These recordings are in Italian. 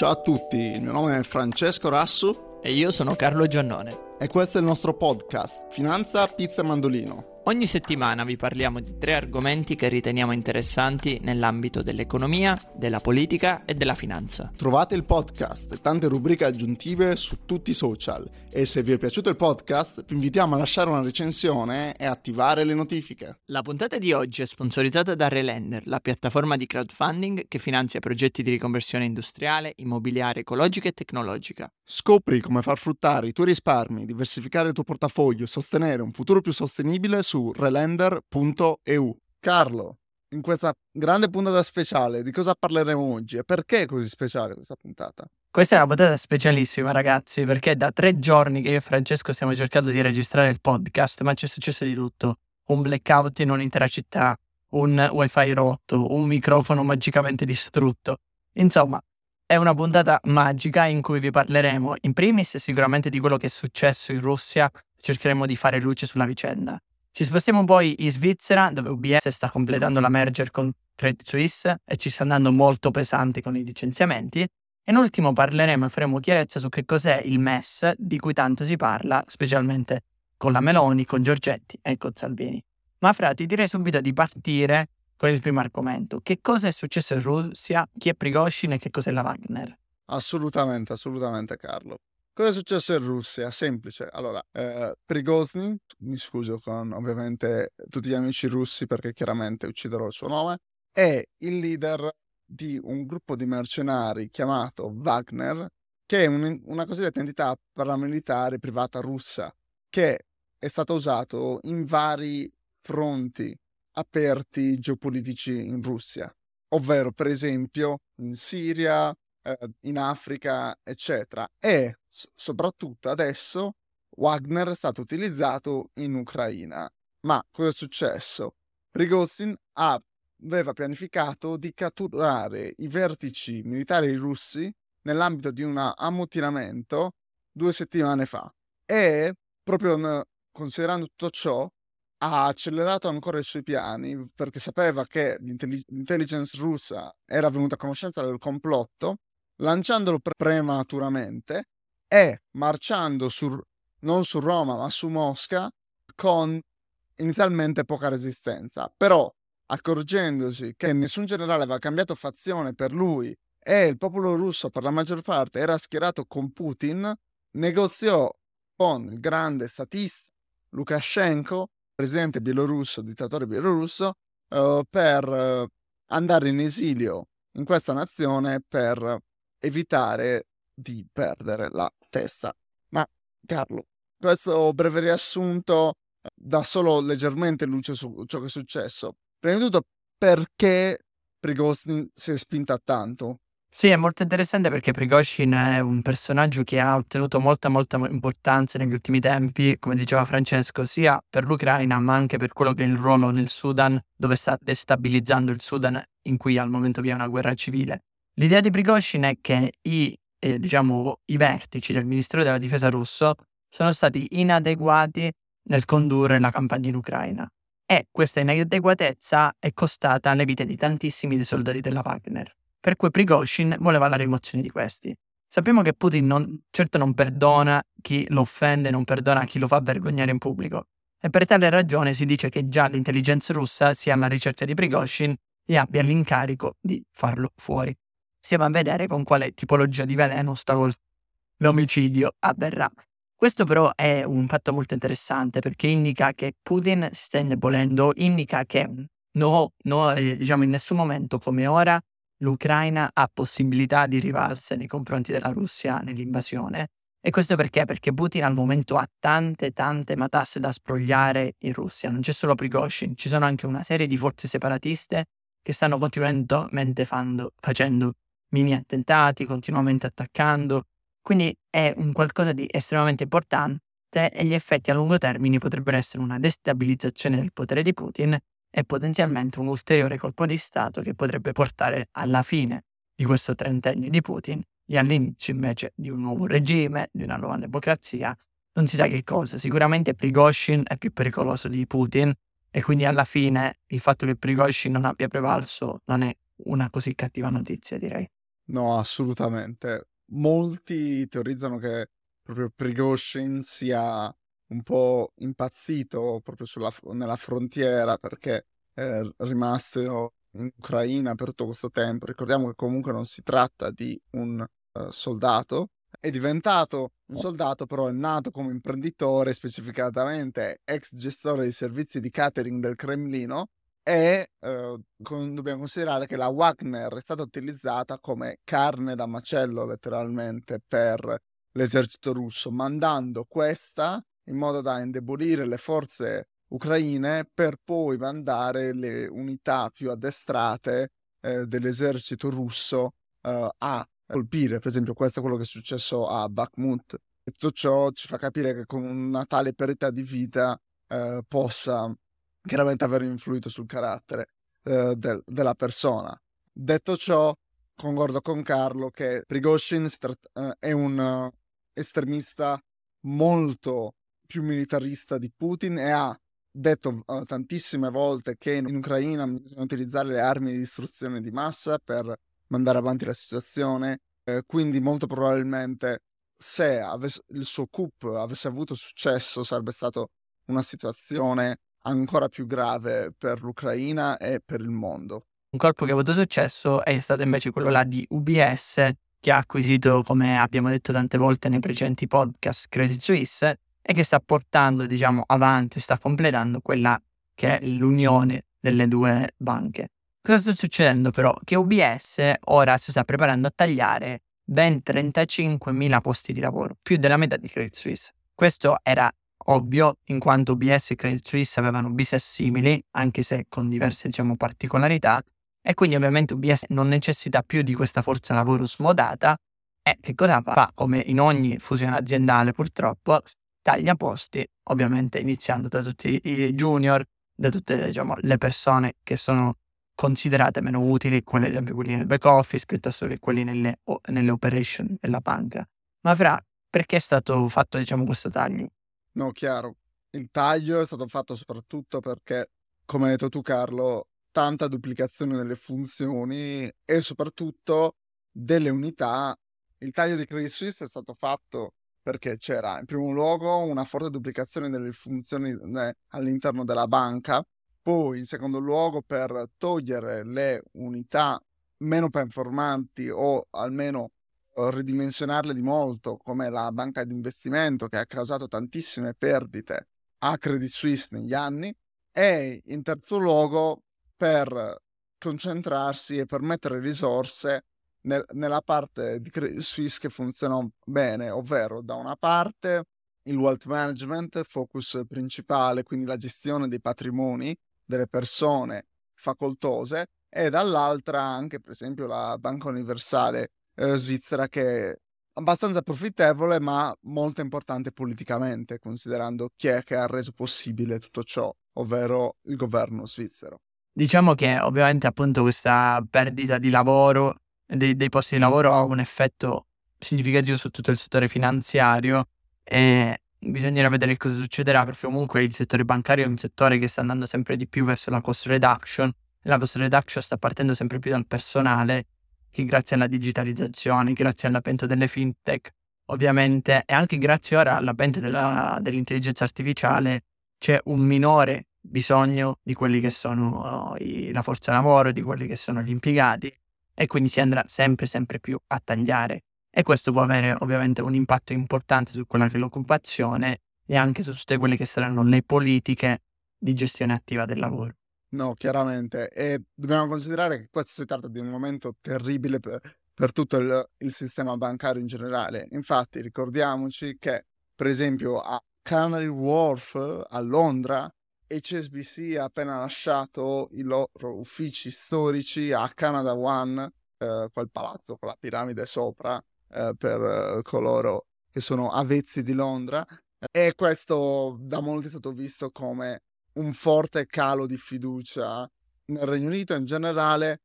Ciao a tutti, il mio nome è Francesco Rassu e io sono Carlo Giannone e questo è il nostro podcast Finanza Pizza e Mandolino. Ogni settimana vi parliamo di tre argomenti che riteniamo interessanti nell'ambito dell'economia, della politica e della finanza. Trovate il podcast e tante rubriche aggiuntive su tutti i social e se vi è piaciuto il podcast vi invitiamo a lasciare una recensione e attivare le notifiche. La puntata di oggi è sponsorizzata da Relender, la piattaforma di crowdfunding che finanzia progetti di riconversione industriale, immobiliare, ecologica e tecnologica. Scopri come far fruttare i tuoi risparmi, diversificare il tuo portafoglio e sostenere un futuro più sostenibile su relender.eu. Carlo, in questa grande puntata speciale di cosa parleremo oggi e perché è così speciale questa puntata? Questa è una puntata specialissima ragazzi, perché da 3 giorni che io e Francesco stiamo cercando di registrare il podcast, ma ci è successo di tutto. Un blackout in un'intera città, un wifi rotto, un microfono magicamente distrutto. Insomma, è una puntata magica in cui vi parleremo in primis sicuramente di quello che è successo in Russia, cercheremo di fare luce sulla vicenda. Ci spostiamo poi in Svizzera, dove UBS sta completando la merger con Credit Suisse e ci sta andando molto pesante con i licenziamenti. E in ultimo parleremo e faremo chiarezza su che cos'è il MES di cui tanto si parla, specialmente con la Meloni, con Giorgetti e con Salvini. Ma frati, direi subito di partire con il primo argomento. Che cosa è successo in Russia, chi è Prigozhin e che cos'è la Wagner? Assolutamente, assolutamente Carlo. Cosa è successo in Russia? Semplice. Allora, Prigozhin, mi scuso con ovviamente tutti gli amici russi perché chiaramente ucciderò il suo nome, è il leader di un gruppo di mercenari chiamato Wagner, che è una cosiddetta entità paramilitare privata russa, che è stata usata in vari fronti aperti geopolitici in Russia, ovvero per esempio in Siria, in Africa, eccetera. E soprattutto adesso Wagner è stato utilizzato in Ucraina. Ma cosa è successo? Prigozhin aveva pianificato di catturare i vertici militari russi nell'ambito di un ammutinamento 2 settimane fa e proprio considerando tutto ciò ha accelerato ancora i suoi piani perché sapeva che l'intelligence russa era venuta a conoscenza del complotto, lanciandolo prematuramente e marciando non su Roma ma su Mosca con inizialmente poca resistenza. Però accorgendosi che nessun generale aveva cambiato fazione per lui e il popolo russo per la maggior parte era schierato con Putin, negoziò con il grande statista Lukashenko, presidente bielorusso, dittatore bielorusso, per andare in esilio in questa nazione per evitare di perdere la testa. Ma Carlo, questo breve riassunto dà solo leggermente luce su ciò che è successo. Prima di tutto, perché Prigozhin si è spinta tanto? Sì, è molto interessante perché Prigozhin è un personaggio che ha ottenuto molta importanza negli ultimi tempi, come diceva Francesco, sia per l'Ucraina ma anche per quello che è il ruolo nel Sudan, dove sta destabilizzando il Sudan, in cui al momento vi è una guerra civile. L'idea di Prigozhin è che i vertici del Ministero della Difesa russo sono stati inadeguati nel condurre la campagna in Ucraina. E questa inadeguatezza è costata le vite di tantissimi dei soldati della Wagner, per cui Prigozhin voleva la rimozione di questi. Sappiamo che Putin non perdona chi lo offende, non perdona chi lo fa vergognare in pubblico, e per tale ragione si dice che già l'intelligence russa sia alla ricerca di Prigozhin e abbia l'incarico di farlo fuori. Stiamo a vedere con quale tipologia di veleno l'omicidio avverrà. Questo però è un fatto molto interessante perché indica che Putin si sta indebolendo, indica che in nessun momento come ora l'Ucraina ha possibilità di rivalsa nei confronti della Russia nell'invasione. E questo perché? Perché Putin al momento ha tante matasse da sprogliare in Russia. Non c'è solo Prigozhin, ci sono anche una serie di forze separatiste che stanno continuamente facendo mini attentati, continuamente attaccando. Quindi è un qualcosa di estremamente importante e gli effetti a lungo termine potrebbero essere una destabilizzazione del potere di Putin e potenzialmente un ulteriore colpo di Stato che potrebbe portare alla fine di questo trentennio di Putin e all'inizio invece di un nuovo regime, di una nuova democrazia, non si sa che cosa. Sicuramente Prigozhin è più pericoloso di Putin e quindi alla fine il fatto che Prigozhin non abbia prevalso non è una così cattiva notizia, direi. No, assolutamente. Molti teorizzano che proprio Prigozhin sia un po' impazzito proprio nella frontiera, perché è rimasto in Ucraina per tutto questo tempo. Ricordiamo che comunque non si tratta di un soldato. È diventato un soldato, però è nato come imprenditore, specificatamente ex gestore dei servizi di catering del Cremlino, e dobbiamo considerare che la Wagner è stata utilizzata come carne da macello letteralmente per l'esercito russo, mandando questa in modo da indebolire le forze ucraine per poi mandare le unità più addestrate dell'esercito russo a colpire. Per esempio, questo è quello che è successo a Bakhmut, e tutto ciò ci fa capire che con una tale perdita di vita possa chiaramente aver influito sul carattere della persona. Detto ciò, concordo con Carlo che Prigozhin è un estremista molto più militarista di Putin, e ha detto tantissime volte che in Ucraina bisogna utilizzare le armi di distruzione di massa per mandare avanti la situazione, quindi molto probabilmente se il suo coup avesse avuto successo sarebbe stato una situazione ancora più grave per l'Ucraina e per il mondo. Un colpo che ha avuto successo è stato invece quello là di UBS, che ha acquisito, come abbiamo detto tante volte nei precedenti podcast, Credit Suisse, e che sta portando, diciamo, avanti, sta completando quella che è l'unione delle due banche. Cosa sta succedendo però? Che UBS ora si sta preparando a tagliare ben 35.000 posti di lavoro, più della metà di Credit Suisse. Questo era ovvio, in quanto UBS e Credit Suisse avevano business simili, anche se con diverse, diciamo, particolarità, e quindi ovviamente UBS non necessita più di questa forza lavoro smodata, e che cosa fa? Come in ogni fusione aziendale, purtroppo, taglia posti, ovviamente iniziando da tutti i junior, da tutte, diciamo, le persone che sono considerate meno utili, quelli nel back office, piuttosto che quelli nelle operation della banca. Ma perché è stato fatto, diciamo, questo taglio? No, chiaro. Il taglio è stato fatto soprattutto perché, come hai detto tu Carlo, tanta duplicazione delle funzioni e soprattutto delle unità. Il taglio di Credit Suisse è stato fatto perché c'era in primo luogo una forte duplicazione delle funzioni all'interno della banca, poi in secondo luogo per togliere le unità meno performanti o almeno ridimensionarle di molto, come la banca di investimento, che ha causato tantissime perdite a Credit Suisse negli anni, e in terzo luogo per concentrarsi e per mettere risorse nella parte di Credit Suisse che funzionò bene, ovvero da una parte il wealth management, focus principale, quindi la gestione dei patrimoni delle persone facoltose, e dall'altra anche per esempio la banca universale svizzera, che è abbastanza profittevole ma molto importante politicamente, considerando chi è che ha reso possibile tutto ciò, ovvero il governo svizzero. Diciamo che ovviamente appunto questa perdita di lavoro, dei posti di lavoro, ha un effetto significativo su tutto il settore finanziario, e bisognerà vedere cosa succederà, perché comunque il settore bancario è un settore che sta andando sempre di più verso la cost reduction, e la cost reduction sta partendo sempre più dal personale, che grazie alla digitalizzazione, grazie all'avvento delle fintech, ovviamente, e anche grazie ora all'avvento dell'intelligenza artificiale, c'è un minore bisogno di quelli che sono la forza lavoro, di quelli che sono gli impiegati, e quindi si andrà sempre più a tagliare. E questo può avere ovviamente un impatto importante su quella che è l'occupazione e anche su tutte quelle che saranno le politiche di gestione attiva del lavoro. No, chiaramente. E dobbiamo considerare che questo si tratta di un momento terribile per tutto il sistema bancario in generale. Infatti, ricordiamoci che, per esempio, a Canary Wharf, a Londra, HSBC ha appena lasciato i loro uffici storici a Canada One, quel palazzo con la piramide sopra, per coloro che sono avvezzi di Londra, e questo da molti è stato visto come un forte calo di fiducia nel Regno Unito in generale,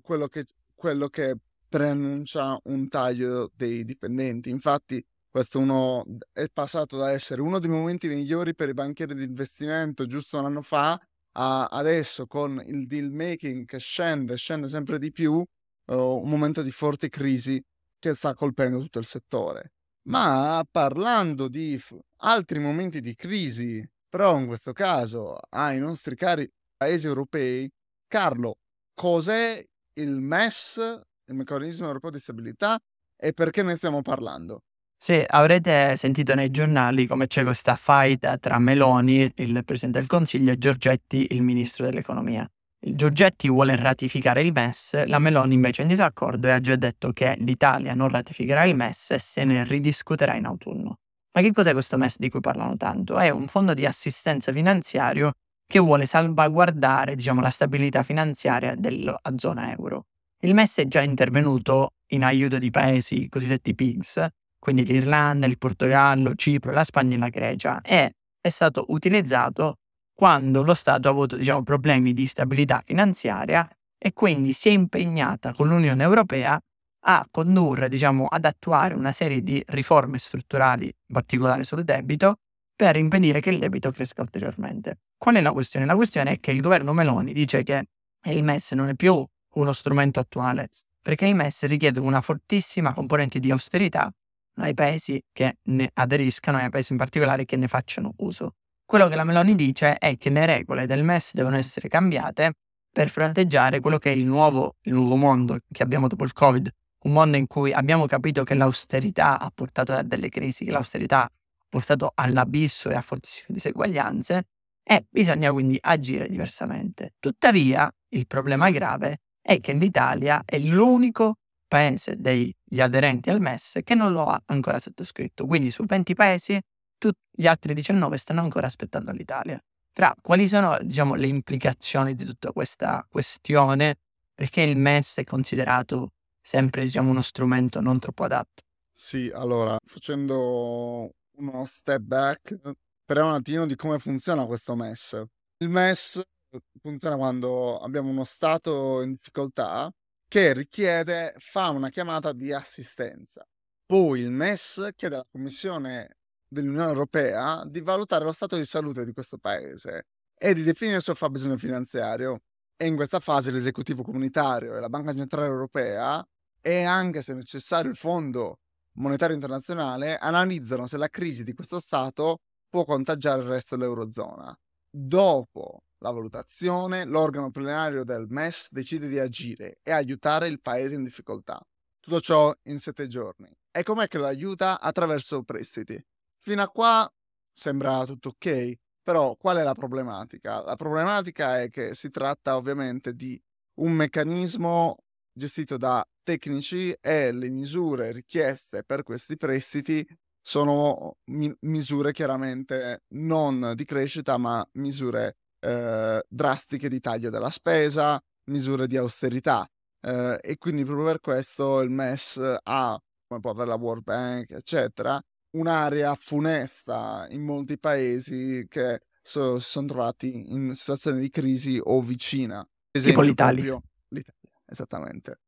quello che preannuncia un taglio dei dipendenti. Infatti questo è passato da essere uno dei momenti migliori per i banchieri di investimento giusto un anno fa a adesso, con il deal making che scende sempre di più, un momento di forte crisi che sta colpendo tutto il settore. Ma parlando di altri momenti di crisi, però in questo caso ai nostri cari paesi europei, Carlo, cos'è il MES, il Meccanismo Europeo di Stabilità, e perché ne stiamo parlando? Sì, avrete sentito nei giornali come c'è questa faida tra Meloni, il Presidente del Consiglio, e Giorgetti, il Ministro dell'Economia. Il Giorgetti vuole ratificare il MES, la Meloni invece è in disaccordo e ha già detto che l'Italia non ratificherà il MES e se ne ridiscuterà in autunno. Ma che cos'è questo MES di cui parlano tanto? È un fondo di assistenza finanziario che vuole salvaguardare, la stabilità finanziaria della zona euro. Il MES è già intervenuto in aiuto di paesi, i cosiddetti PIGS, quindi l'Irlanda, il Portogallo, Cipro, la Spagna e la Grecia, e è stato utilizzato quando lo Stato ha avuto problemi di stabilità finanziaria e quindi si è impegnata con l'Unione Europea a condurre, ad attuare una serie di riforme strutturali, in particolare sul debito, per impedire che il debito cresca ulteriormente. Qual è la questione? La questione è che il governo Meloni dice che il MES non è più uno strumento attuale, perché il MES richiede una fortissima componente di austerità ai paesi che ne aderiscano e ai paesi in particolare che ne facciano uso. Quello che la Meloni dice è che le regole del MES devono essere cambiate per fronteggiare quello che è il nuovo mondo che abbiamo dopo il Covid, un mondo in cui abbiamo capito che l'austerità ha portato a delle crisi, che l'austerità ha portato all'abisso e a fortissime diseguaglianze, e bisogna quindi agire diversamente. Tuttavia, il problema grave è che l'Italia è l'unico paese degli aderenti al MES che non lo ha ancora sottoscritto, quindi su 20 paesi gli altri 19 stanno ancora aspettando l'Italia. Fra quali sono, le implicazioni di tutta questa questione? Perché il MES è considerato sempre, uno strumento non troppo adatto? Sì, allora, facendo uno step back, parliamo un attimo di come funziona questo MES. Il MES funziona quando abbiamo uno Stato in difficoltà che fa una chiamata di assistenza. Poi il MES chiede alla Commissione dell'Unione Europea di valutare lo stato di salute di questo paese e di definire il suo fabbisogno finanziario, e in questa fase l'esecutivo comunitario e la Banca Centrale Europea, e anche se necessario il Fondo Monetario Internazionale, analizzano se la crisi di questo stato può contagiare il resto dell'eurozona. Dopo la valutazione, l'organo plenario del MES decide di agire e aiutare il paese in difficoltà. Tutto ciò in 7 giorni. E com'è che lo aiuta? Attraverso prestiti. Fino a qua sembra tutto ok, però qual è la problematica? La problematica è che si tratta ovviamente di un meccanismo gestito da tecnici e le misure richieste per questi prestiti sono misure chiaramente non di crescita, ma misure drastiche di taglio della spesa, misure di austerità. E quindi proprio per questo il MES ha, come può avere la World Bank, eccetera, un'area funesta in molti paesi che si sono trovati in situazioni di crisi o vicina. Esempio, tipo l'Italia. L'Italia, esattamente.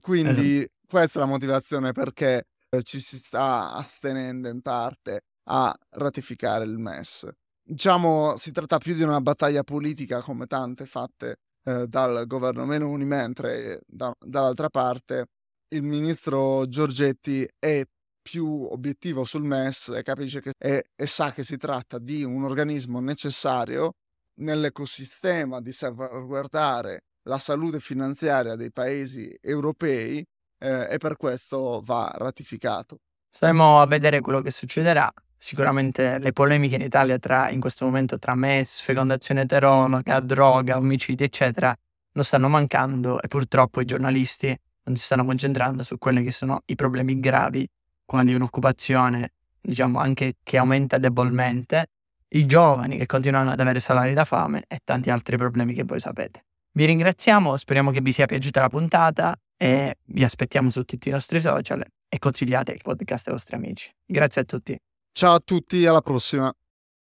Quindi questa è la motivazione perché ci si sta astenendo in parte a ratificare il MES. Si tratta più di una battaglia politica come tante fatte dal governo Meloni, mentre dall'altra parte il ministro Giorgetti è più obiettivo sul MES e capisce e sa che si tratta di un organismo necessario nell'ecosistema di salvaguardare la salute finanziaria dei paesi europei, e per questo va ratificato. Staremo a vedere quello che succederà. Sicuramente le polemiche in Italia in questo momento tra MES, fecondazione eterologa, droga, omicidi, eccetera, non stanno mancando, e purtroppo i giornalisti non si stanno concentrando su quelli che sono i problemi gravi, quando un'occupazione, anche che aumenta debolmente, i giovani che continuano ad avere salari da fame e tanti altri problemi che voi sapete. Vi ringraziamo, speriamo che vi sia piaciuta la puntata e vi aspettiamo su tutti i nostri social e consigliate il podcast ai vostri amici. Grazie a tutti. Ciao a tutti, alla prossima.